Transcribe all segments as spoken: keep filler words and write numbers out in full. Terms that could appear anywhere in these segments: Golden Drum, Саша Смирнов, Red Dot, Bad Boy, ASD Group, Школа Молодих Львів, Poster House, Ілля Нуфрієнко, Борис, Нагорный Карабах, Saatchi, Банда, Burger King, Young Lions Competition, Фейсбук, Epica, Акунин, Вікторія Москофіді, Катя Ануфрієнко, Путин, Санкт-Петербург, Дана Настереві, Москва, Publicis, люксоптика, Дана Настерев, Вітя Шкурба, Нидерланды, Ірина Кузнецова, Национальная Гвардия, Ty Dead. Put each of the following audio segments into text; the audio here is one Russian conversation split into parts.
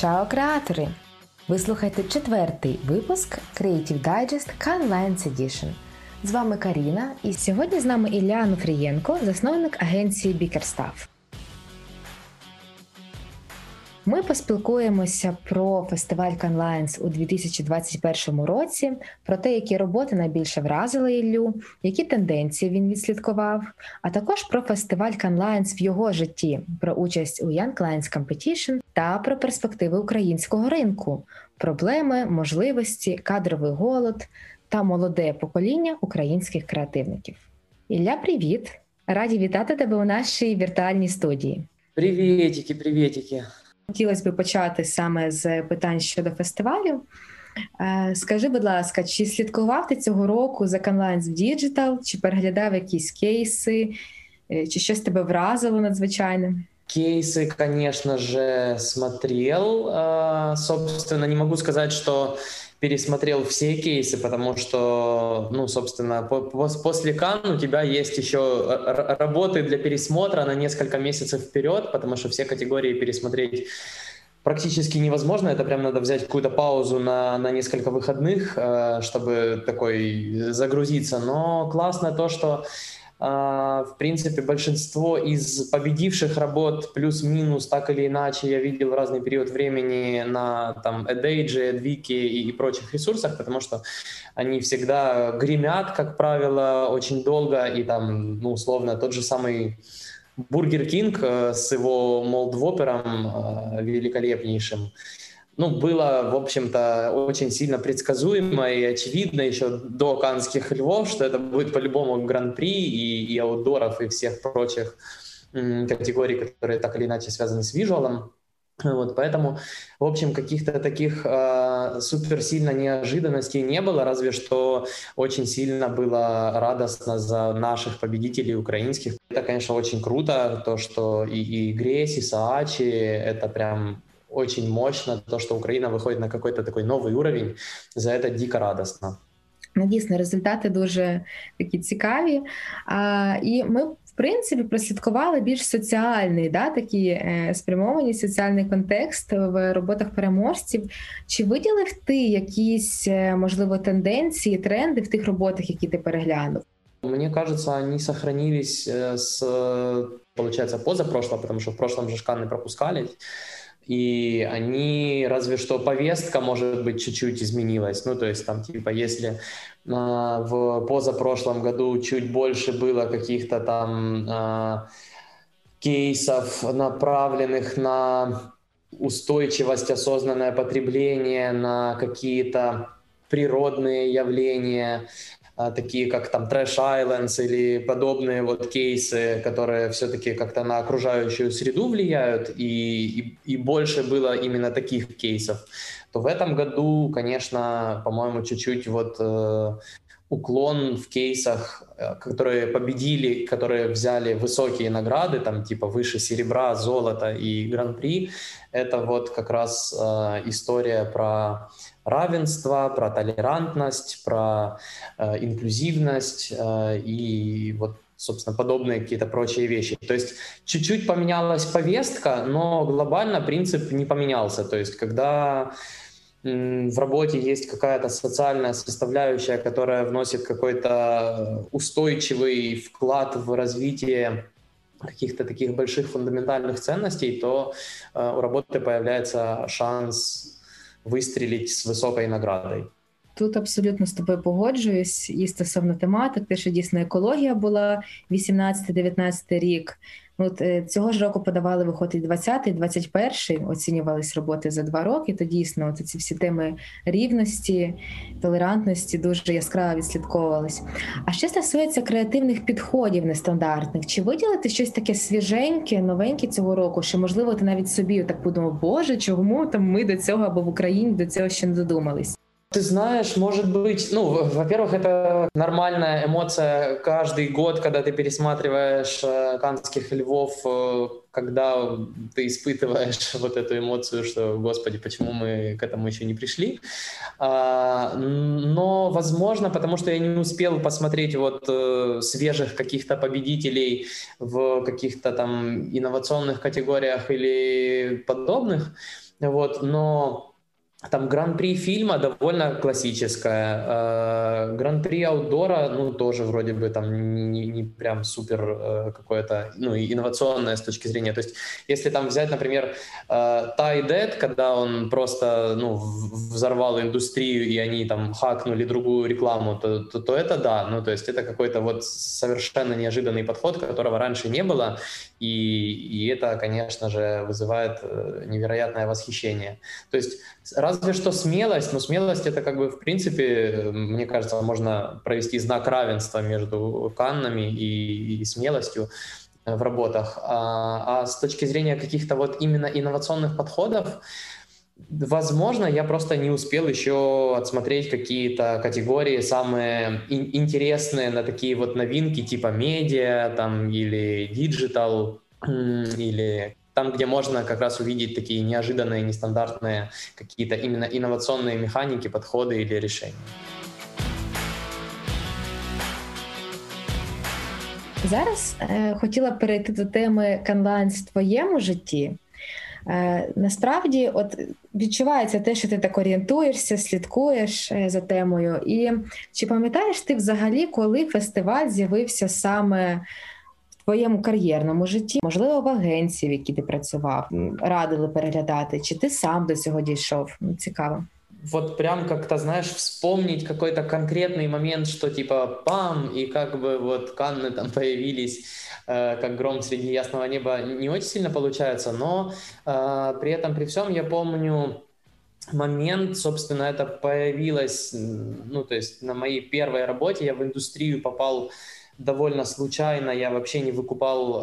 Чао, креатори! Ви слухаєте четвертий випуск Creative Digest Cannes Lions Edition. З вами Каріна, і сьогодні з нами Ілля Нуфрієнко, засновник агенції Bickerstaff. Ми поспілкуємося про фестиваль Cannes Lions у дві тисячі двадцять першому році, про те, які роботи найбільше вразили Іллю, які тенденції він відслідкував, а також про фестиваль Cannes Lions в його житті, про участь у Young Lions Competition та про перспективи українського ринку, проблеми, можливості, кадровий голод та молоде покоління українських креативників. Ілля, привіт! Раді вітати тебе у нашій віртуальній студії. Привітики, привітики! Хотілося б почати саме з питань щодо фестивалю. Скажи, будь ласка, чи слідкував ти цього року за Cannes Lions в Digital, чи переглядав якісь кейси, чи щось тебе вразило надзвичайно? Кейсы, конечно же, смотрел. Собственно, не могу сказать, что пересмотрел все кейсы, потому что, ну, собственно, после Cannes у тебя есть еще работы для пересмотра на несколько месяцев вперед, потому что все категории пересмотреть практически невозможно. Это прям надо взять какую-то паузу на, на несколько выходных, чтобы такой загрузиться. Но классно то, что Uh, в принципе, большинство из победивших работ плюс-минус так или иначе я видел в разный период времени на там Adage, Adviki и, и прочих ресурсах, потому что они всегда гремят, как правило, очень долго, и там, ну, условно, тот же самый Burger King uh, с его Mold Whopper uh, великолепнейшим. Ну, было, в общем-то, очень сильно предсказуемо и очевидно еще до Каннских львов, что это будет по-любому гран-при и, и аутдоров, и всех прочих м- категорий, которые так или иначе связаны с визуалом. Вот, поэтому, в общем, каких-то таких э, суперсильно неожиданностей не было, разве что очень сильно было радостно за наших победителей украинских. Это, конечно, очень круто, то, что и, и Grescci, и Saatchi, это прям... Очень мощно то, что Україна виходить на какой-то такой новий уровень, за это дико радостно. Ну, дійсно, результати дуже такі цікаві. А, і ми, в принципі, прослідкували більш соціальний, да, такі е, спрямовані соціальний контекст в роботах переможців. Чи виділив ти якісь, можливо, тенденції, тренди в тих роботах, які ти переглянув? Мне кажется, они сохранились с, получается, позапрошлого, потому что в прошлом же Cannes пропускались. И они, разве что повестка, может быть, чуть-чуть изменилась. Ну, то есть, там, типа, если э, в позапрошлом году чуть больше было каких-то там э, кейсов, направленных на устойчивость, осознанное потребление, на какие-то природные явления, такие как там Trash Islands или подобные вот кейсы, которые все-таки как-то на окружающую среду влияют, и, и, и больше было именно таких кейсов, то в этом году, конечно, по-моему, чуть-чуть вот э, уклон в кейсах, которые победили, которые взяли высокие награды, там типа выше серебра, золота и гран-при, это вот как раз э, история про... равенство, про толерантность, про э, инклюзивность э, и вот, собственно, подобные какие-то прочие вещи. То есть чуть-чуть поменялась повестка, но глобально принцип не поменялся. То есть когда м- в работе есть какая-то социальная составляющая, которая вносит какой-то устойчивый вклад в развитие каких-то таких больших фундаментальных ценностей, то э, у работы появляется шанс вистрілити з високою наградою. Тут абсолютно з тобою погоджуюсь і стосовно тематик, те, що дійсно екологія була вісімнадцятий дев'ятнадцятий рік. От цього ж року подавали виходить двадцятий двадцять перший, оцінювались роботи за два роки, то дійсно от ці всі теми рівності, толерантності дуже яскраво відслідковувались. А що стосується креативних підходів нестандартних, чи виділити щось таке свіженьке, новеньке цього року, що, можливо, ти навіть собі так подумав, боже, чому там ми до цього або в Україні до цього ще не додумались? Ты знаешь, может быть, ну, во-первых, это нормальная эмоция каждый год, когда ты пересматриваешь Каннских львов, когда ты испытываешь вот эту эмоцию, что, господи, почему мы к этому еще не пришли. Но, возможно, потому что я не успел посмотреть вот свежих каких-то победителей в каких-то там инновационных категориях или подобных, Вот, но там гран-при фильма довольно классическое, гран-при аутдора, ну, тоже вроде бы там не, не прям супер какое-то, ну, инновационное с точки зрения, то есть, если там взять, например, Ty Dead, когда он просто, ну, взорвал индустрию, и они там хакнули другую рекламу, то, то, то это да, ну, то есть, это какой-то вот совершенно неожиданный подход, которого раньше не было, и, и это, конечно же, вызывает невероятное восхищение, то есть, разве что смелость, но смелость это как бы в принципе, мне кажется, можно провести знак равенства между Каннами и, и смелостью в работах. А, а с точки зрения каких-то вот именно инновационных подходов, возможно, я просто не успел еще отсмотреть какие-то категории самые ин- интересные на такие вот новинки типа медиа там, или диджитал, или... там, где можно как раз увидеть такие неожиданные, нестандартные какие-то именно инновационные механики, подходы или решения. Зараз е, хотіла перейти до теми Cannes Lions в твоєму житті. Е, насправді, от відчувається те, що ти так орієнтуєшся, слідкуєш е, за темою. І чи пам'ятаєш ти взагалі, коли фестиваль з'явився саме в твоєму кар'єрному житті, можливо, в агенції, в якій ти працював, радили переглядати, чи ти сам до цього дійшов? Цікаво. Вот прям как-то, знаешь, вспомнить какой-то конкретный момент, что типа пам, и как бы вот Канны там появились, э, как гром среди ясного неба, не очень сильно получается, но э, при этом, при всем, я помню момент, собственно, это появилось, ну, то есть на моей первой работе я в индустрию попал довольно случайно, я вообще не выкупал,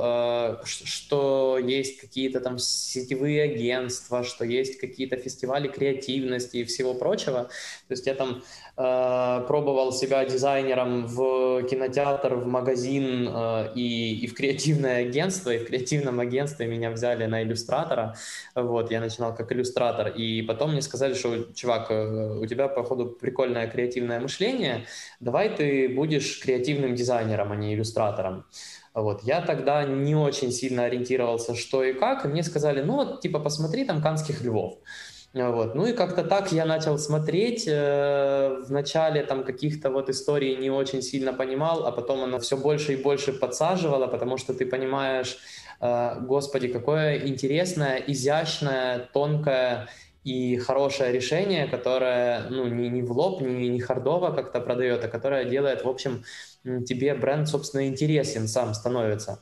что есть какие-то там сетевые агентства, что есть какие-то фестивали креативности и всего прочего. То есть я там пробовал себя дизайнером в кинотеатр, в магазин и, и в креативное агентство. И в креативном агентстве меня взяли на иллюстратора. Вот, я начинал как иллюстратор. И потом мне сказали, что, чувак, у тебя, походу, прикольное креативное мышление. Давай ты будешь креативным дизайнером, а не иллюстратором. Вот. Я тогда не очень сильно ориентировался, что и как, и мне сказали, ну, вот, типа, посмотри там «Каннских львов». Вот. Ну и как-то так я начал смотреть, э, в начале там каких-то вот историй не очень сильно понимал, а потом она все больше и больше подсаживала, потому что ты понимаешь, э, господи, какое интересное, изящное, тонкое и хорошее решение, которое, ну, не, не в лоб, не, не хардово как-то продает, а которое делает, в общем, тебе бренд, собственно, интересен сам становится.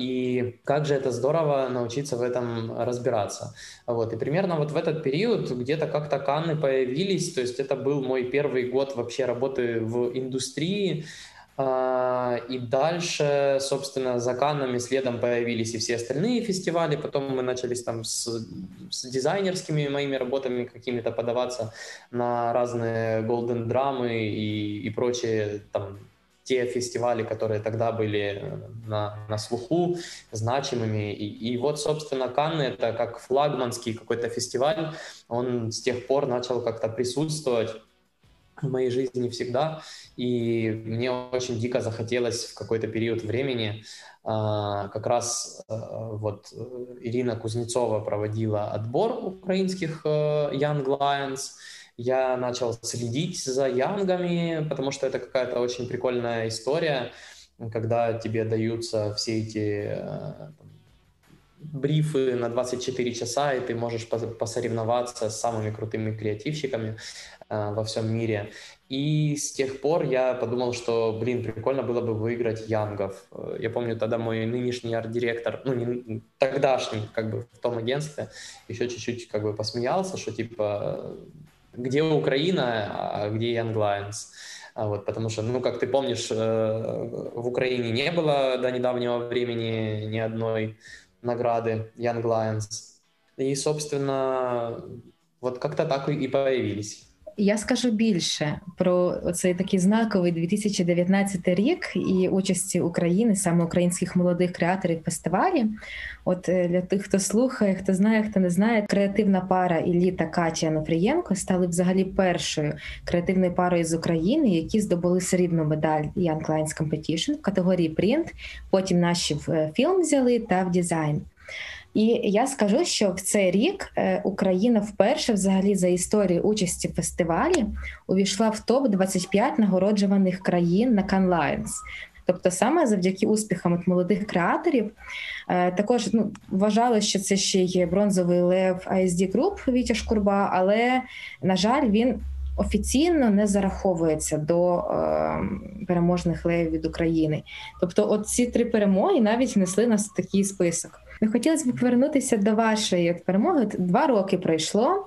И как же это здорово научиться в этом разбираться. Вот. И примерно вот в этот период где-то как-то Канны появились, то есть это был мой первый год вообще работы в индустрии, и дальше, собственно, за Каннами следом появились и все остальные фестивали, потом мы начали там с, с дизайнерскими моими работами какими-то подаваться на разные Golden Drum и, и прочие там те фестивали, которые тогда были на, на слуху, значимыми. И, и вот, собственно, Канны — это как флагманский какой-то фестиваль, он с тех пор начал как-то присутствовать в моей жизни всегда, и мне очень дико захотелось в какой-то период времени, как раз вот Ирина Кузнецова проводила отбор украинских Young Lions, я начал следить за янгами, потому что это какая-то очень прикольная история, когда тебе даются все эти брифы на двадцать четыре часа, и ты можешь посоревноваться с самыми крутыми креативщиками э, во всем мире. И с тех пор я подумал, что, блин, прикольно было бы выиграть янгов. Я помню, тогда мой нынешний арт-директор, ну, не, тогдашний, как бы, в том агентстве, еще чуть-чуть, как бы, посмеялся, что, типа, где Украина, а где Young Lions? Вот, потому что, ну, как ты помнишь, в Украине не было до недавнего времени ни одной награды Young Lions. І, собственно, от як-то так і появились. Я скажу більше про цей такий знаковий дві тисячі дев'ятнадцятий рік і участі України, саме українських молодих креаторів в фестивалі. От для тих, хто слухає, хто знає, хто не знає, креативна пара Іллі та Каті Ануфрієнко стали взагалі першою креативною парою з України, які здобули срібну медаль Young Lions Competition в категорії «Print», потім наші в фільм взяли та в дизайн. І я скажу, що в цей рік Україна вперше взагалі за історію участі в фестивалі увійшла в топ двадцять п'ять нагороджуваних країн на Cannes Lions. Тобто саме завдяки успіхам від молодих креаторів. Також ну, вважали, що це ще є бронзовий лев ей ес ді Group Вітя Шкурба, але, на жаль, він офіційно не зараховується до е, переможних левів від України. Тобто от ці три перемоги навіть внесли нас в такий список. Ми хотілося б повернутися до вашої перемоги. Два роки пройшло.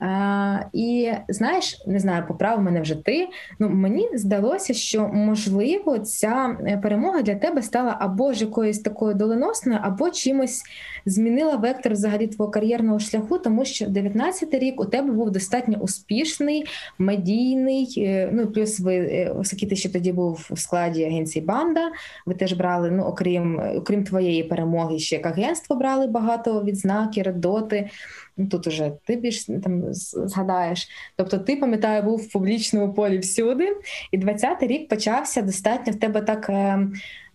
А, і, знаєш, не знаю, поправ мене вже ти, ну, мені здалося, що, можливо, ця перемога для тебе стала або ж якоюсь такою доленосною, або чимось змінила вектор взагалі твого кар'єрного шляху, тому що дев'ятнадцятий рік у тебе був достатньо успішний, медійний, ну, плюс ви, оскільки ти ще тоді був в складі агенції «Банда», ви теж брали, ну, окрім, окрім твоєї перемоги, ще як агентство брали багато відзнаки, Red Dot. Тут уже ти більш там згадаєш. Тобто ти, пам'ятаю, був в публічному полі всюди, і двадцятий рік почався достатньо в тебе так е,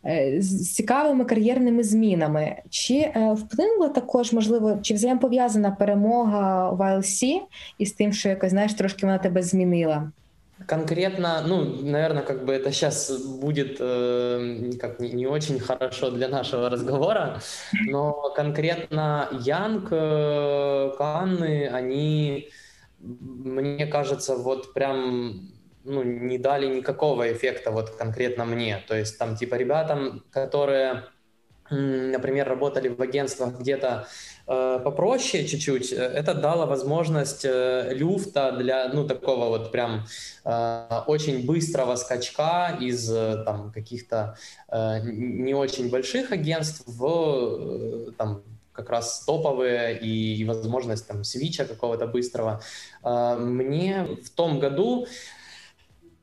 е, з цікавими кар'єрними змінами. Чи е, вплинула також, можливо, чи взаємопов'язана перемога в ай ел сі із тим, що якось, знаєш, трошки вона тебе змінила? Конкретно, ну, наверное, как бы это сейчас будет э, как не, не очень хорошо для нашего разговора, но конкретно Young, э, Канны, они, мне кажется, вот прям, ну, не дали никакого эффекта вот конкретно мне. То есть там типа ребятам, которые, например, работали в агентствах где-то э, попроще чуть-чуть, это дало возможность э, люфта для, ну, такого вот прям э, очень быстрого скачка из э, там каких-то э, не очень больших агентств в э, там как раз топовые и, и возможность там свича какого-то быстрого. Э, мне в том году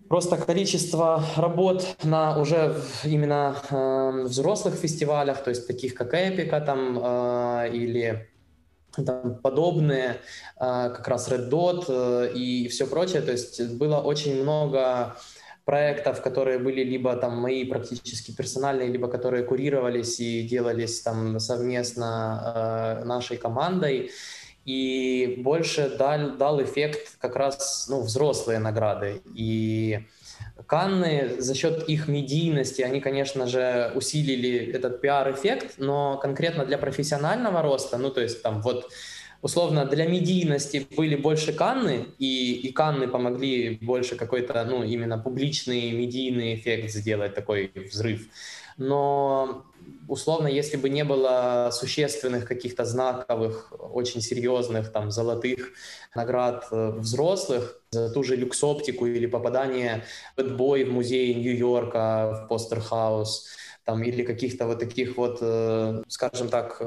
просто количество работ на уже именно э, взрослых фестивалях, то есть таких как Epica там, э, или там, подобные, э, как раз Red Dot э, и все прочее. То есть было очень много проектов, которые были либо там мои практически персональные, либо которые курировались и делались там совместно э, нашей командой. И больше дал, дал эффект как раз, ну, взрослые награды. И Канны за счет их медийности, они, конечно же, усилили этот пиар-эффект, но конкретно для профессионального роста, ну, то есть там вот условно для медийности были больше Канны, и, и Канны помогли больше какой-то, ну, именно публичный медийный эффект сделать, такой взрыв. Но условно, если бы не было существенных каких-то знаковых, очень серьезных там золотых наград взрослых за ту же люксоптику или попадание Bad Boy в музей Нью-Йорка, в Poster House, там, или каких-то вот таких вот, скажем так,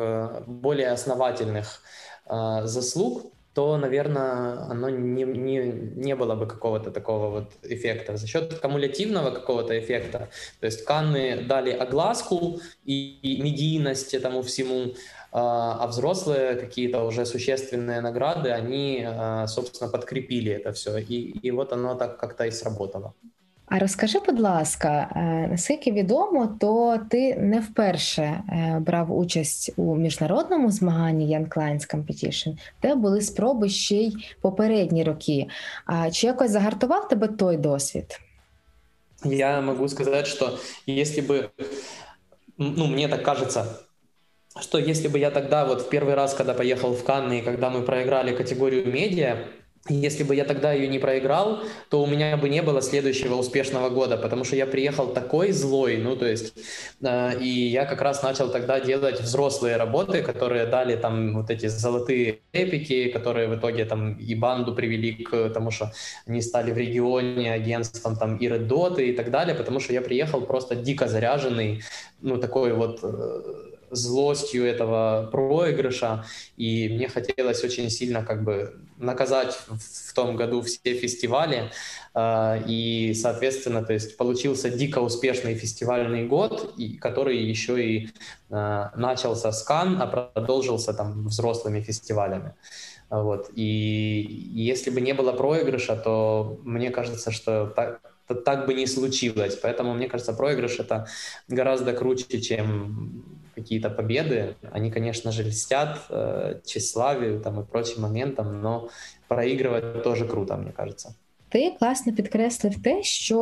более основательных заслуг, то, наверное, оно не, не, не было бы какого-то такого вот эффекта. За счет кумулятивного какого-то эффекта, то есть Канны дали огласку и, и медийность этому всему, а взрослые какие-то уже существенные награды, они, собственно, подкрепили это все. И, и вот оно так как-то и сработало. А розкажи, будь ласка, наскільки відомо, то ти не вперше брав участь у міжнародному змаганні Young Lions Competition, де були спроби ще й попередні роки. А чи якось загартував тебе той досвід? Я можу сказати, що якщо б, ну, мені так кажеться, що якщо б я тоді, от в перший раз, коли поїхав в Канни, і коли ми проіграли категорію медіа, если бы я тогда ее не проиграл, то у меня бы не было следующего успешного года, потому что я приехал такой злой, ну, то есть, э, и я как раз начал тогда делать взрослые работы, которые дали там вот эти золотые эпики, которые в итоге там и банду привели к тому, что они стали в регионе агентством там и Red Dot и так далее, потому что я приехал просто дико заряженный, ну, такой вот... Э, злостью этого проигрыша, и мне хотелось очень сильно как бы наказать в том году все фестивали, и, соответственно, то есть получился дико успешный фестивальный год, который еще и начался с Cannes, а продолжился там взрослыми фестивалями. Вот. И если бы не было проигрыша, то мне кажется, что так, так бы не случилось. Поэтому, мне кажется, проигрыш — это гораздо круче, чем... какие-то победы, они, конечно же, льстят э, тщеславию там, и прочим моментам, но проигрывать тоже круто, мне кажется. Ти класно підкреслив те, що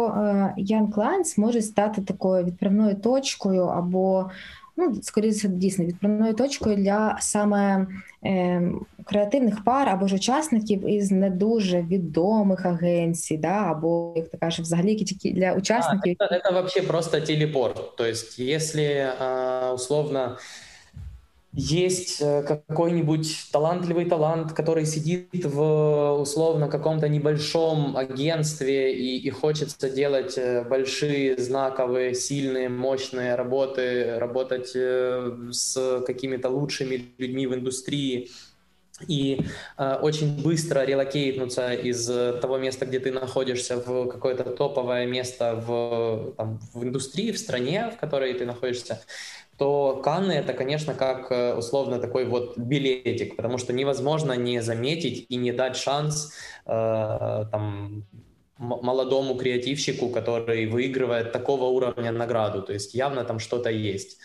Young Lions може стати такою відправною точкою або, ну, скоріше, дійсно, відправною точкою для саме е, креативних пар або ж учасників із не дуже відомих агенцій, да, або, як ти кажеш, взагалі для учасників. А, це, це взагалі просто телепорт. Тобто, якщо, условно, есть какой-нибудь талантливый талант, который сидит в условно каком-то небольшом агентстве и, и хочется делать большие, знаковые, сильные, мощные работы, работать с какими-то лучшими людьми в индустрии и э, очень быстро релокейтнуться из того места, где ты находишься, в какое-то топовое место в, там, в индустрии, в стране, в которой ты находишься, то Канны — это, конечно, как условно такой вот билетик, потому что невозможно не заметить и не дать шанс э, там, молодому креативщику, который выигрывает такого уровня награду, то есть явно там что-то есть.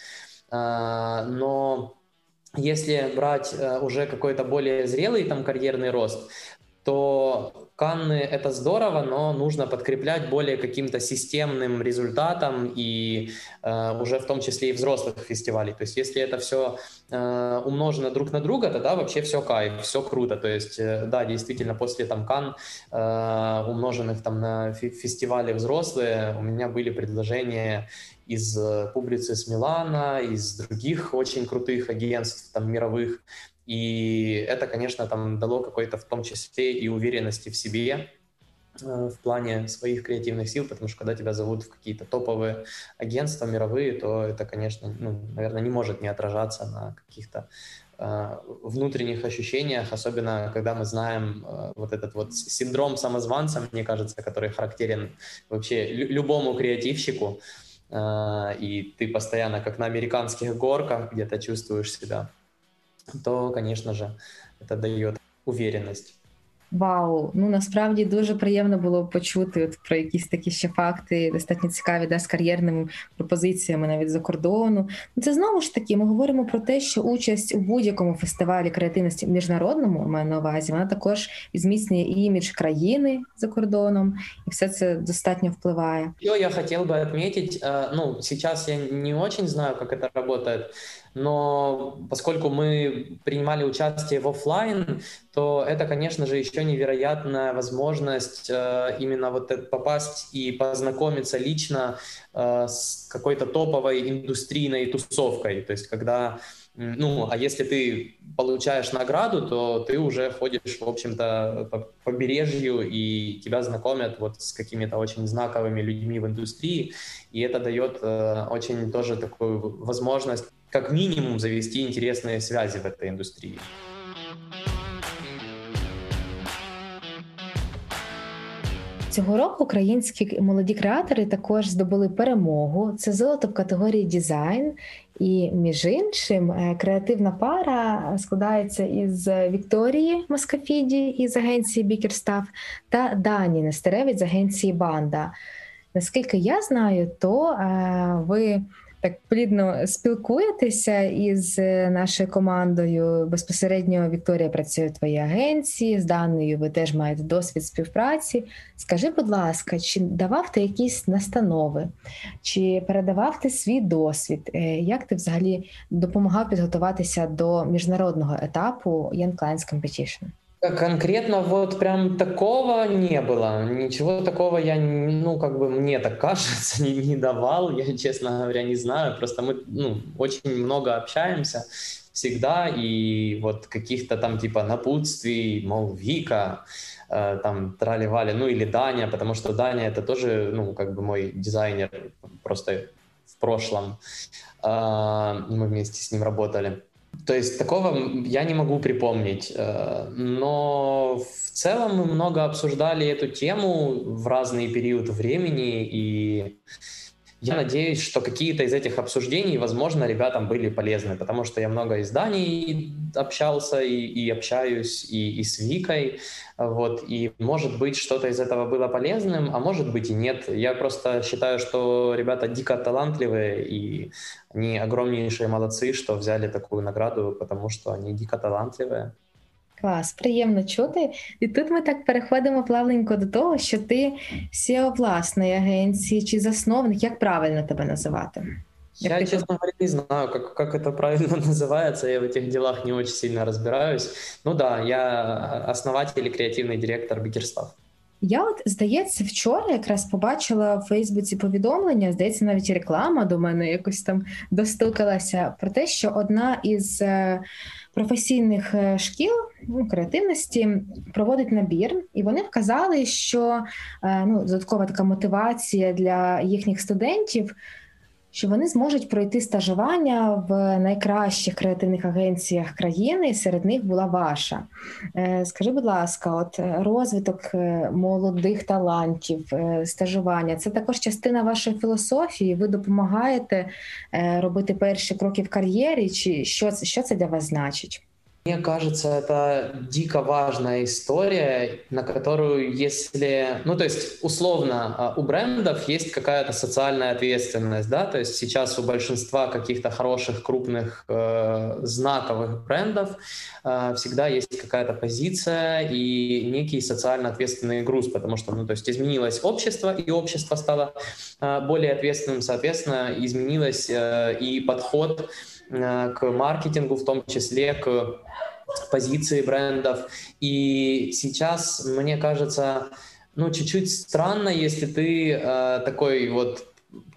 Э, но если брать э, уже какой-то более зрелый там карьерный рост, то Канны — это здорово, но нужно подкреплять более каким-то системным результатом и э, уже в том числе и взрослых фестивалей. То есть если это все э, умножено друг на друга, тогда вообще все кайф, все круто. То есть э, да, действительно, после там Канн, э, умноженных там на фи- фестивали взрослые, у меня были предложения из э, Publicis Милана, из других очень крутых агентств там мировых. И это, конечно, там дало какой-то в том числе и уверенности в себе э, в плане своих креативных сил, потому что когда тебя зовут в какие-то топовые агентства мировые, то это, конечно, ну, наверное, не может не отражаться на каких-то э, внутренних ощущениях, особенно когда мы знаем э, вот этот вот синдром самозванца, мне кажется, который характерен вообще лю- любому креативщику, э, и ты постоянно как на американских горках где-то чувствуешь себя, то, звісно ж, це дає впевненість. Вау, ну насправді дуже приємно було почути от про якісь такі ще факти, достатньо цікаві, да, з кар'єрними пропозиціями навіть за кордону. Це знову ж таки, ми говоримо про те, що участь у будь-якому фестивалі креативності міжнародному, маю на увазі, вона також зміцнює імідж країни за кордоном, і все це достатньо впливає. Що я хотів би відмітити, ну, зараз я не дуже знаю, як це працює, но поскольку мы принимали участие в офлайн, то это, конечно же, еще невероятная возможность э, именно вот попасть и познакомиться лично э, с какой-то топовой индустрийной тусовкой. То есть когда, ну, а если ты получаешь награду, то ты уже ходишь, в общем-то, по побережью, и тебя знакомят вот с какими-то очень знаковыми людьми в индустрии, и это дает э, очень тоже такую возможность как минимум завести интересные связи в этой индустрии. Цього року українські молоді креатори також здобули перемогу. Це золото в категорії дизайн. І, між іншим, креативна пара складається із Вікторії Москофіді із агенції Bickerstaff та Дані Настереві з агенції Банда. Наскільки я знаю, то е, ви так плідно спілкуєтеся із нашою командою. Безпосередньо Вікторія працює в твоїй агенції, з Даною ви теж маєте досвід співпраці. Скажи, будь ласка, чи давав ти якісь настанови, чи передавав ти свій досвід? Як ти взагалі допомагав підготуватися до міжнародного етапу Young Lions Competition? Конкретно вот прям такого не было, ничего такого я, ну, как бы мне так кажется, не, не давал, я, честно говоря, не знаю, просто мы, ну, очень много общаемся всегда, и вот каких-то там типа напутствий, мол, Вика, э, там, трали-вали, ну, или Даня, потому что Даня — это тоже, ну, как бы мой дизайнер просто в прошлом, э, мы вместе с ним работали. То есть такого я не могу припомнить, но в целом мы много обсуждали эту тему в разный период времени, и Я надеюсь, что какие-то из этих обсуждений, возможно, ребятам были полезны, потому что я много изданий общался и, и общаюсь, и, и с Викой, вот, и, может быть, что-то из этого было полезным, а может быть и нет. Я просто считаю, что ребята дико талантливые, и они огромнейшие молодцы, что взяли такую награду, потому что они дико талантливые. Клас, приємно чути. І тут ми так переходимо плавненько до того, що ти сі і о власної агенції чи засновник, як правильно тебе називати? Як я, ти... честно говоря, не знаю, как, как это правильно называется, я в этих делах не очень сильно разбираюсь. Ну да, я основатель и креативный директор Bickerstaff. Я от, здається, вчора якраз побачила в Фейсбуці повідомлення, здається, навіть реклама до мене якось там достукалася, про те, що одна із професійних шкіл креативності проводить набір, і вони вказали, що ну, додаткова така мотивація для їхніх студентів, що вони зможуть пройти стажування в найкращих креативних агенціях країни, і серед них була ваша. Скажи, будь ласка, от розвиток молодих талантів, стажування – це також частина вашої філософії? Ви допомагаєте робити перші кроки в кар'єрі? Чи що це, що це для вас значить? Мне кажется, это дико важная история, на которую, если... Ну, то есть, условно, у брендов есть какая-то социальная ответственность, да, то есть сейчас у большинства каких-то хороших, крупных, э, знаковых брендов э, всегда есть какая-то позиция и некий социально ответственный груз, потому что, ну, то есть, изменилось общество, и общество стало э, более ответственным, соответственно, изменилось э, и подход к маркетингу, в том числе к позиции брендов. И сейчас, мне кажется, ну, чуть-чуть странно, если ты э, такой вот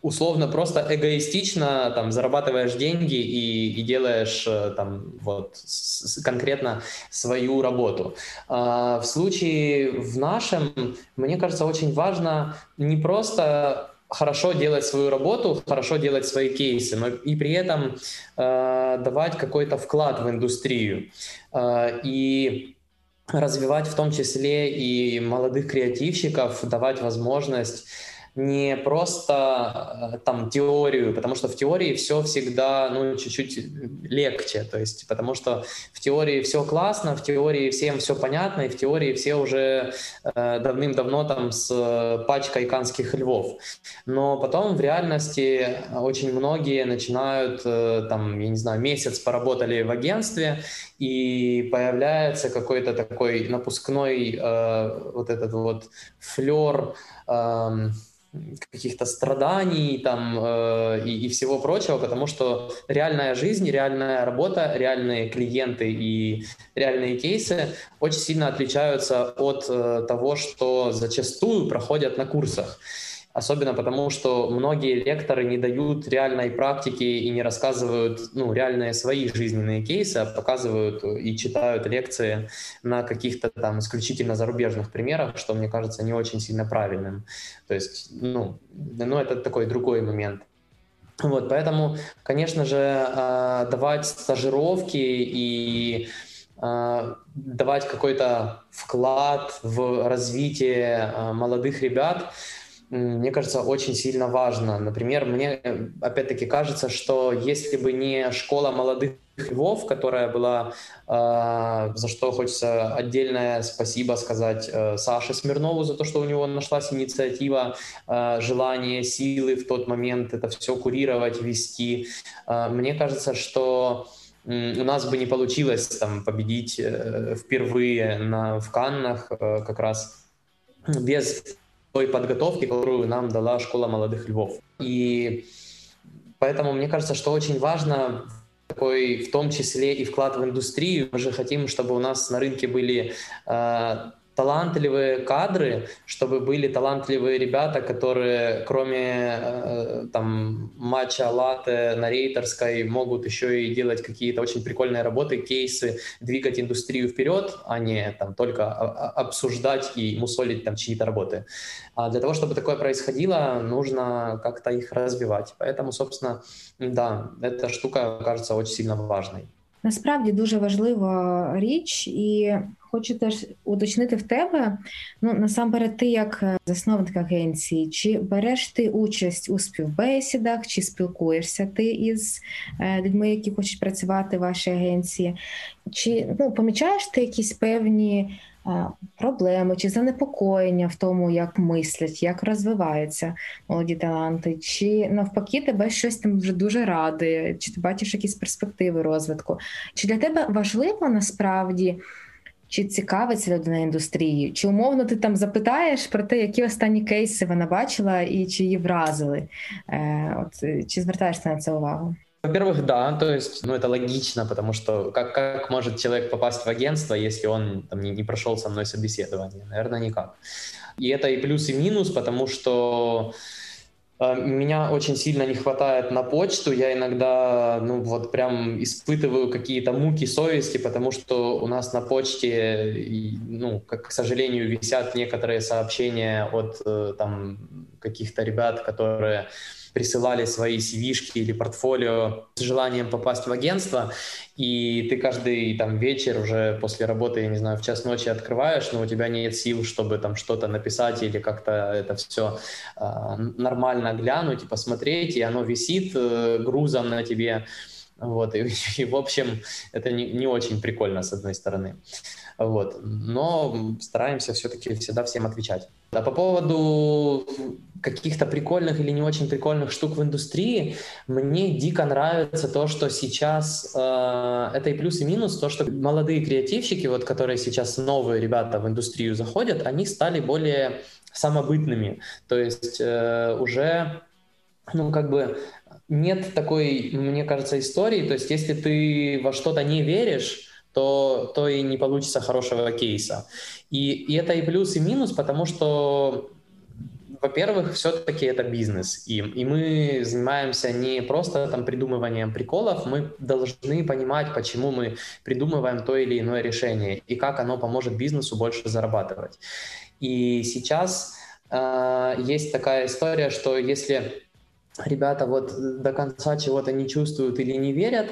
условно просто эгоистично там зарабатываешь деньги и, и делаешь там вот с, конкретно свою работу. Э, в случае в нашем, мне кажется, очень важно не просто хорошо делать свою работу, хорошо делать свои кейсы, но и при этом э, давать какой-то вклад в индустрию э, и развивать в том числе и молодых креативщиков, давать возможность не просто там теорию, потому что в теории все всегда, ну, чуть-чуть легче, то есть, потому что в теории все классно, в теории всем все понятно, и в теории все уже э, давным-давно там с э, пачкой каннских львов. Но потом в реальности очень многие начинают, э, там, я не знаю, месяц поработали в агентстве, и появляется какой-то такой напускной э, вот этот вот флёр, э, каких-то страданий там, э, и, и всего прочего, потому что реальная жизнь, реальная работа, реальные клиенты и реальные кейсы очень сильно отличаются от э, того, что зачастую проходят на курсах. Особенно потому, что многие лекторы не дают реальной практики и не рассказывают, ну, реальные свои жизненные кейсы, а показывают и читают лекции на каких-то там исключительно зарубежных примерах, что, мне кажется, не очень сильно правильным. То есть, ну, ну это такой другой момент. Вот, поэтому, конечно же, давать стажировки и... давать какой-то вклад в развитие молодых ребят – мне кажется, очень сильно важно. Например, мне опять-таки кажется, что если бы не школа молодых львов, которая была, э, за что хочется отдельное спасибо сказать э, Саше Смирнову, за то, что у него нашлась инициатива, э, желание, силы в тот момент это все курировать, вести. Э, мне кажется, что у нас бы не получилось там, победить э, впервые на, в Каннах э, как раз без... той подготовки, которую нам дала школа молодых львов. И поэтому мне кажется, что очень важно такой, в том числе и вклад в индустрию. Мы же хотим, чтобы у нас на рынке были э, талантливые кадры, чтобы были талантливые ребята, которые кроме э, там матча латте на Рейтерской могут еще и делать какие-то очень прикольные работы, кейсы, двигать индустрию вперед, а не там только обсуждать и мусолить там чьи-то работы. А для того, чтобы такое происходило, нужно как-то их развивать. Поэтому, собственно, да, эта штука кажется очень сильно важной. Насправді дуже важлива річ, і Хочу теж уточнити в тебе, ну, насамперед, ти як засновник агенції, чи береш ти участь у співбесідах, чи спілкуєшся ти із людьми, які хочуть працювати в вашій агенції, чи ну, помічаєш ти якісь певні проблеми чи занепокоєння в тому, як мислять, як розвиваються молоді таланти, чи навпаки тебе щось там вже дуже радує, чи ти бачиш якісь перспективи розвитку. Чи для тебе важливо насправді, чи цікавиться людина індустрією, чи умовно ти там запитаєш про те, які останні кейси вона бачила і чи її вразили? Е, от, чи звертаєш ти на це увагу? Во-первых, да, то есть, ну, это логично, потому что как, как может человек попасть в агентство, если он там, не, не прошел со мной собеседование? Наверное, никак. И это и плюс, и минус, потому что э, меня очень сильно не хватает на почту, я иногда, ну, вот прям испытываю какие-то муки совести, потому что у нас на почте, ну, как, к сожалению, висят некоторые сообщения от э, там каких-то ребят, которые присылали свои си ви-шки или портфолио с желанием попасть в агентство, и ты каждый там вечер уже после работы, я не знаю, в час ночи открываешь, но у тебя нет сил, чтобы там что-то написать или как-то это все э, нормально глянуть и посмотреть, и оно висит э, грузом на тебе. Вот, и, и, в общем, это не, не очень прикольно, с одной стороны. Вот, но стараемся все-таки всегда всем отвечать. А по поводу каких-то прикольных или не очень прикольных штук в индустрии, мне дико нравится то, что сейчас, э, это и плюс, и минус, то, что молодые креативщики, вот, которые сейчас новые ребята в индустрию заходят, они стали более самобытными, то есть э, уже, ну, как бы... Нет такой, мне кажется, истории, то есть если ты во что-то не веришь, то, то и не получится хорошего кейса. И, и это и плюс, и минус, потому что, во-первых, все-таки это бизнес, и, и мы занимаемся не просто там придумыванием приколов, мы должны понимать, почему мы придумываем то или иное решение, и как оно поможет бизнесу больше зарабатывать. И сейчас э, есть такая история, что если... ребята вот до конца чего-то не чувствуют или не верят,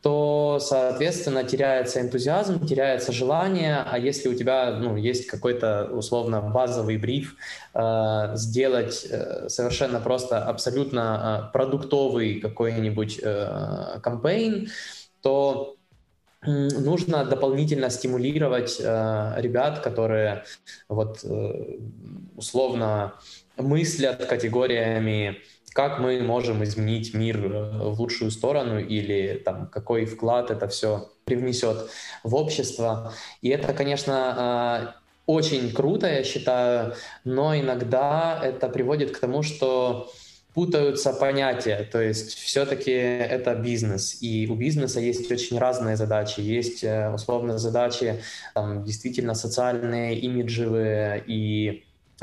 то, соответственно, теряется энтузиазм, теряется желание, а если у тебя, ну, есть какой-то условно базовый бриф, э, сделать э, совершенно просто абсолютно э, продуктовый какой-нибудь э, кампейн, то нужно дополнительно стимулировать э, ребят, которые вот э, условно мыслят категориями, как мы можем изменить мир в лучшую сторону или там, какой вклад это все привнесет в общество. И это, конечно, очень круто, я считаю, но иногда это приводит к тому, что путаются понятия, то есть все-таки это бизнес, и у бизнеса есть очень разные задачи, есть условно задачи там, действительно социальные, имиджевые и...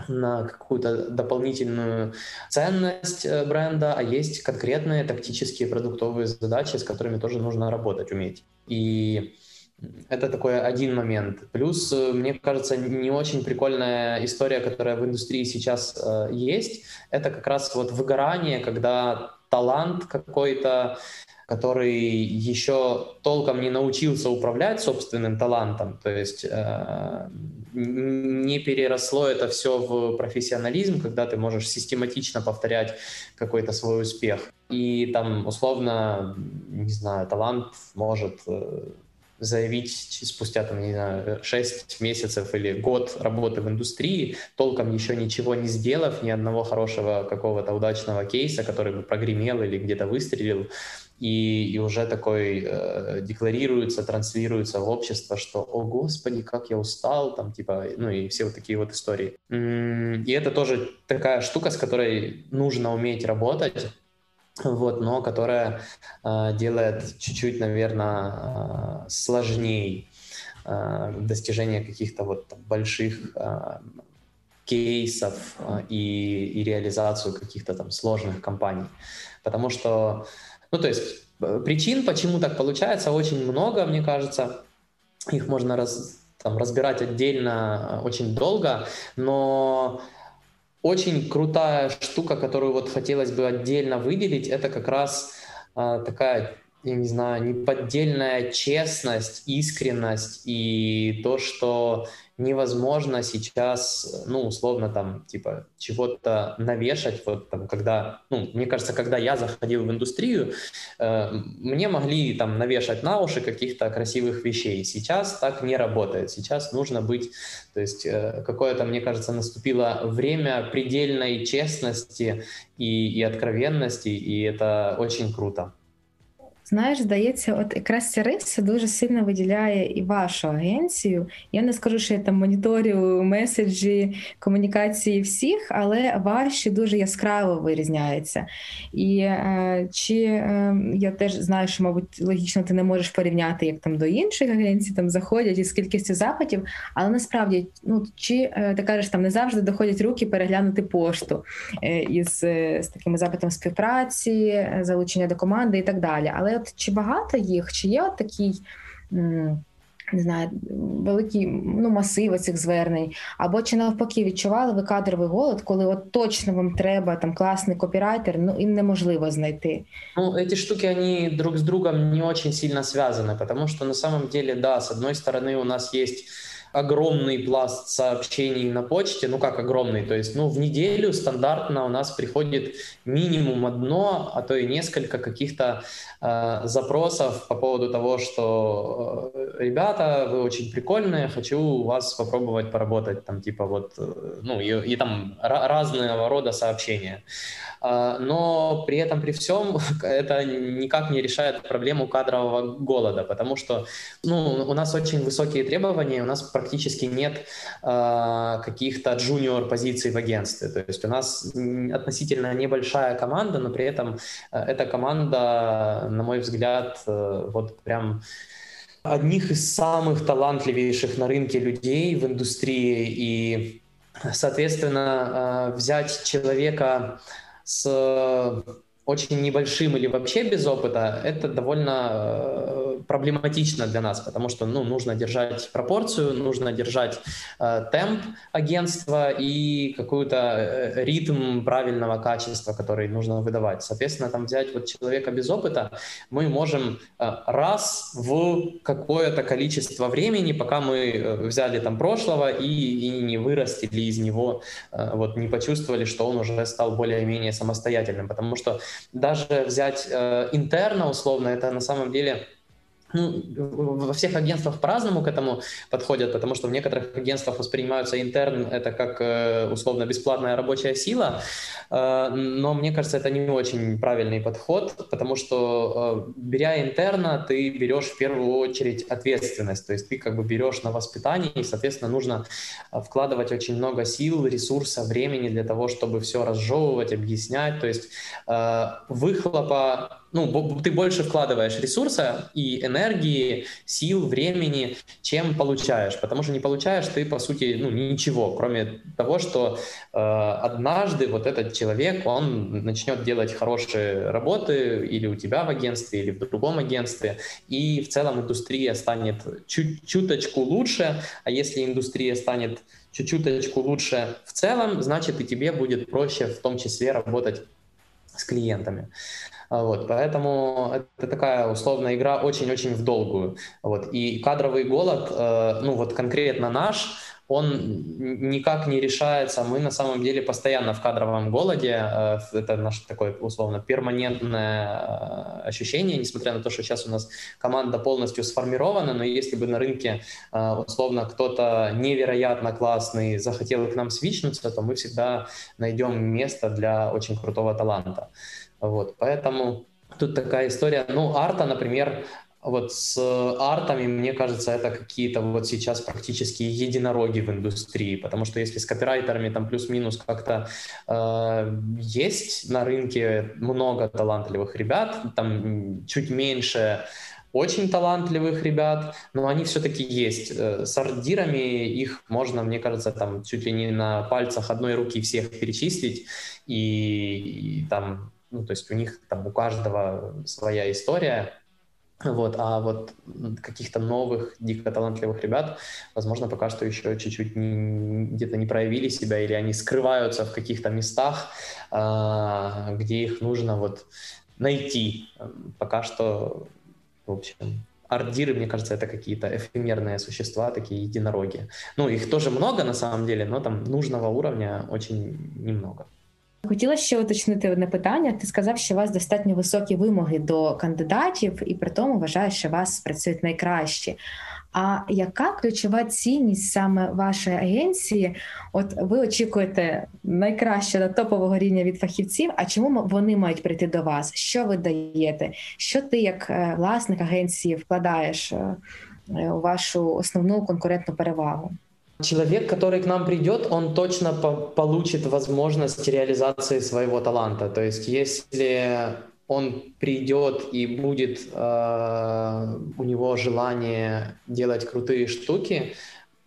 на какую-то дополнительную ценность бренда, а есть конкретные тактические продуктовые задачи, с которыми тоже нужно работать, уметь. И это такой один момент. Плюс, мне кажется, не очень прикольная история, которая в индустрии сейчас э, есть, это как раз вот выгорание, когда талант какой-то, который еще толком не научился управлять собственным талантом, то есть э, не переросло это все в профессионализм, когда ты можешь систематично повторять какой-то свой успех. И там, условно, не знаю, талант может э, заявить спустя, там, не знаю, шесть месяцев или год работы в индустрии, толком еще ничего не сделав, ни одного хорошего какого-то удачного кейса, который бы прогремел или где-то выстрелил, И, и уже такой э, декларируется, транслируется в общество, что «О, Господи, как я устал!» там типа, ну и все вот такие вот истории. И это тоже такая штука, с которой нужно уметь работать, вот, но которая э, делает чуть-чуть, наверное, э, сложнее э, достижение каких-то вот там, больших э, кейсов э, и, и реализацию каких-то там сложных компаний. Потому что Ну, то есть причин, почему так получается, очень много, мне кажется. Их можно раз, там, разбирать отдельно очень долго, но очень крутая штука, которую вот хотелось бы отдельно выделить, это как раз э, такая я не знаю, неподдельная честность, искренность и то, что невозможно сейчас, ну, условно, там, типа, чего-то навешать, вот, там, когда, ну, мне кажется, когда я заходил в индустрию, э, мне могли, там, навешать на уши каких-то красивых вещей, сейчас так не работает, сейчас нужно быть, то есть, э, какое-то, мне кажется, наступило время предельной честности и, и откровенности, и это очень круто. Знаєш, здається, от якраз ця риса дуже сильно виділяє і вашу агенцію. Я не скажу, що я там моніторю меседжі, комунікації всіх, але ваші дуже яскраво вирізняються. І е, чи е, я теж знаю, що, мабуть, логічно ти не можеш порівняти, як там до інших агенцій там заходять із кількістю запитів, але насправді, ну, чи е, ти кажеш, там не завжди доходять руки переглянути пошту е, із е, з такими запитами співпраці, залучення до команди і так далі. Але от чи багато їх, чи є от такий, не знаю, великий, ну, масив цих звернень, або чи навпаки відчували ви кадровий голод, коли от точно вам треба там класний копірайтер, ну, і неможливо знайти? Ну, эти штуки, они друг с другом не очень сильно связаны, потому что на самом деле, да, с одной стороны у нас есть огромный пласт сообщений на почте, ну как огромный, то есть, ну, в неделю стандартно у нас приходит минимум одно, а то и несколько каких-то э, запросов по поводу того, что ребята, вы очень прикольные, хочу у вас попробовать поработать, там типа вот, ну и, и там р- разного рода сообщения. Э, но при этом, при всем, это никак не решает проблему кадрового голода, потому что, ну, у нас очень высокие требования, у нас практически нет э, каких-то джуниор-позиций в агентстве. То есть у нас относительно небольшая команда, но при этом э, эта команда, на мой взгляд, э, вот прям одних из самых талантливейших на рынке людей в индустрии. И, соответственно, э, взять человека с очень небольшим или вообще без опыта, это довольно проблематично для нас, потому что, ну, нужно держать пропорцию, нужно держать э, темп агентства и какой-то ритм правильного качества, который нужно выдавать. Соответственно, там взять вот человека без опыта мы можем э, раз в какое-то количество времени, пока мы взяли там прошлого и, и не вырастили из него, э, вот не почувствовали, что он уже стал более-менее самостоятельным, потому что даже взять э, интерна, условно, это на самом деле... Ну, во всех агентствах по-разному к этому подходят, потому что в некоторых агентствах воспринимаются интерн, это как условно бесплатная рабочая сила, но мне кажется, это не очень правильный подход, потому что, беря интерна, ты берешь в первую очередь ответственность, то есть ты как бы берешь на воспитание, и, соответственно, нужно вкладывать очень много сил, ресурсов, времени для того, чтобы все разжевывать, объяснять, то есть выхлопа, ну, ты больше вкладываешь ресурса и энергии, сил, времени, чем получаешь. Потому что не получаешь ты, по сути, ну, ничего, кроме того, что э, однажды вот этот человек, он начнет делать хорошие работы или у тебя в агентстве, или в другом агентстве, и в целом индустрия станет чуть, чуточку лучше, а если индустрия станет чуть-чуточку лучше в целом, значит и тебе будет проще в том числе работать с клиентами. Вот, поэтому это такая, условно, игра очень-очень в долгую. Вот, и кадровый голод, э, ну вот конкретно наш, он никак не решается. Мы на самом деле постоянно в кадровом голоде. Это наше такое, условно, перманентное ощущение, несмотря на то, что сейчас у нас команда полностью сформирована, но если бы на рынке, условно, кто-то невероятно классный захотел к нам свичнуться, то мы всегда найдем место для очень крутого таланта. Вот, поэтому тут такая история. Ну, Арта, например, вот с артами, мне кажется, это какие-то вот сейчас практически единороги в индустрии, потому что если с копирайтерами там плюс-минус как-то э, есть на рынке много талантливых ребят, там чуть меньше очень талантливых ребят, но они все-таки есть. С ардирами их можно, мне кажется, там чуть ли не на пальцах одной руки всех перечислить, и, и там, ну, то есть у них там у каждого своя история. Вот, а вот каких-то новых, дико талантливых ребят, возможно, пока что еще чуть-чуть не, где-то не проявили себя, или они скрываются в каких-то местах, где их нужно вот найти. Пока что В общем, арт-диры, мне кажется, это какие-то эфемерные существа, такие единороги. Ну, их тоже много на самом деле, но там нужного уровня очень немного. Хотіла ще уточнити одне питання. Ти сказав, що у вас достатньо високі вимоги до кандидатів і при тому вважаєш, що вас працюють найкращі. А яка ключова цінність саме вашої агенції? От ви очікуєте найкращого топового рівня від фахівців, а чому вони мають прийти до вас? Що ви даєте? Що ти як власник агенції вкладаєш у вашу основну конкурентну перевагу? Человек, который к нам придет, он точно по- получит возможность реализации своего таланта. То есть, если он придет и будет э, у него желание делать крутые штуки,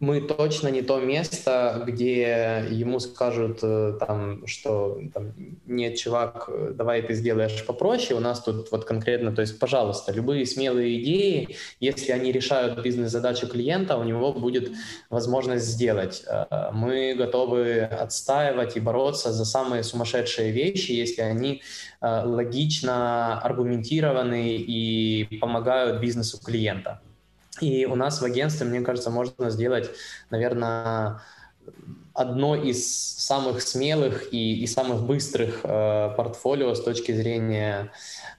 мы точно не то место, где ему скажут, э, там, что там, нет, чувак, давай ты сделаешь попроще. У нас тут вот конкретно, то есть, пожалуйста, любые смелые идеи, если они решают бизнес-задачу клиента, у него будет возможность сделать. Э, мы готовы отстаивать и бороться за самые сумасшедшие вещи, если они э, логично аргументированы и помогают бизнесу клиента. И у нас в агентстве, мне кажется, можно сделать, наверное, одно из самых смелых и, и самых быстрых э, портфолио с точки зрения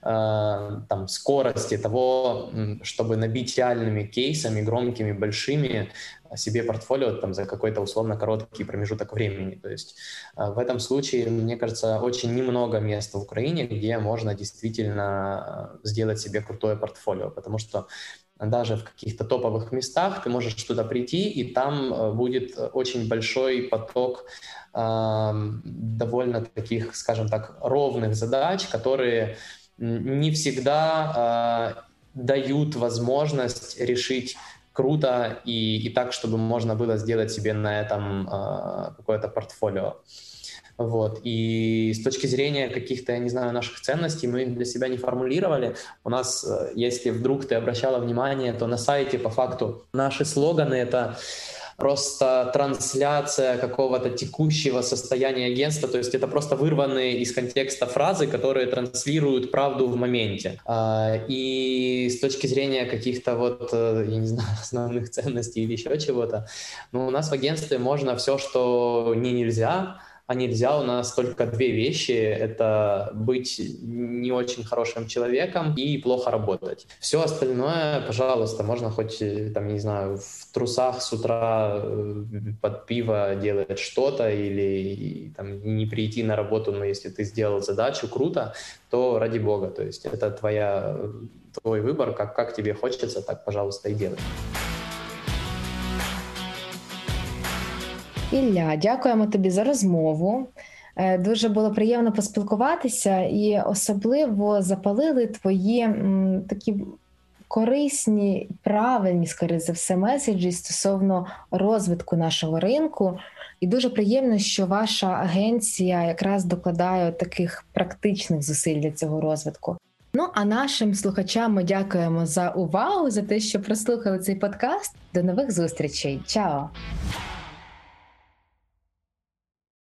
э, там, скорости того, чтобы набить реальными кейсами, громкими, большими, себе портфолио там, за какой-то условно короткий промежуток времени. То есть э, в этом случае, мне кажется, очень немного мест в Украине, где можно действительно сделать себе крутое портфолио, потому что даже в каких-то топовых местах ты можешь туда прийти, и там будет очень большой поток э, довольно таких, скажем так, ровных задач, которые не всегда э, дают возможность решить круто и, и так, чтобы можно было сделать себе на этом э, какое-то портфолио. Вот. И с точки зрения каких-то, я не знаю, наших ценностей мы для себя не формулировали. У нас, если вдруг ты обращала внимание, то на сайте по факту наши слоганы — это просто трансляция какого-то текущего состояния агентства, то есть это просто вырванные из контекста фразы, которые транслируют правду в моменте. И с точки зрения каких-то вот, я не знаю, основных ценностей или еще чего-то, ну, у нас в агентстве можно все, что не нельзя, а нельзя у нас только две вещи. Это быть не очень хорошим человеком и плохо работать. Все остальное, пожалуйста, можно хоть, там, не знаю, в трусах с утра под пиво делать что-то или там, не прийти на работу, но если ты сделал задачу круто, то ради бога. То есть это твоя, твой выбор, как, как тебе хочется, так, пожалуйста, и делай. Ілля, дякуємо тобі за розмову. Дуже було приємно поспілкуватися і особливо запалили твої м, такі корисні, правильні, скоріше за все, меседжі стосовно розвитку нашого ринку. І дуже приємно, що ваша агенція якраз докладає таких практичних зусиль для цього розвитку. Ну, а нашим слухачам ми дякуємо за увагу, за те, що прослухали цей подкаст. До нових зустрічей. Чао!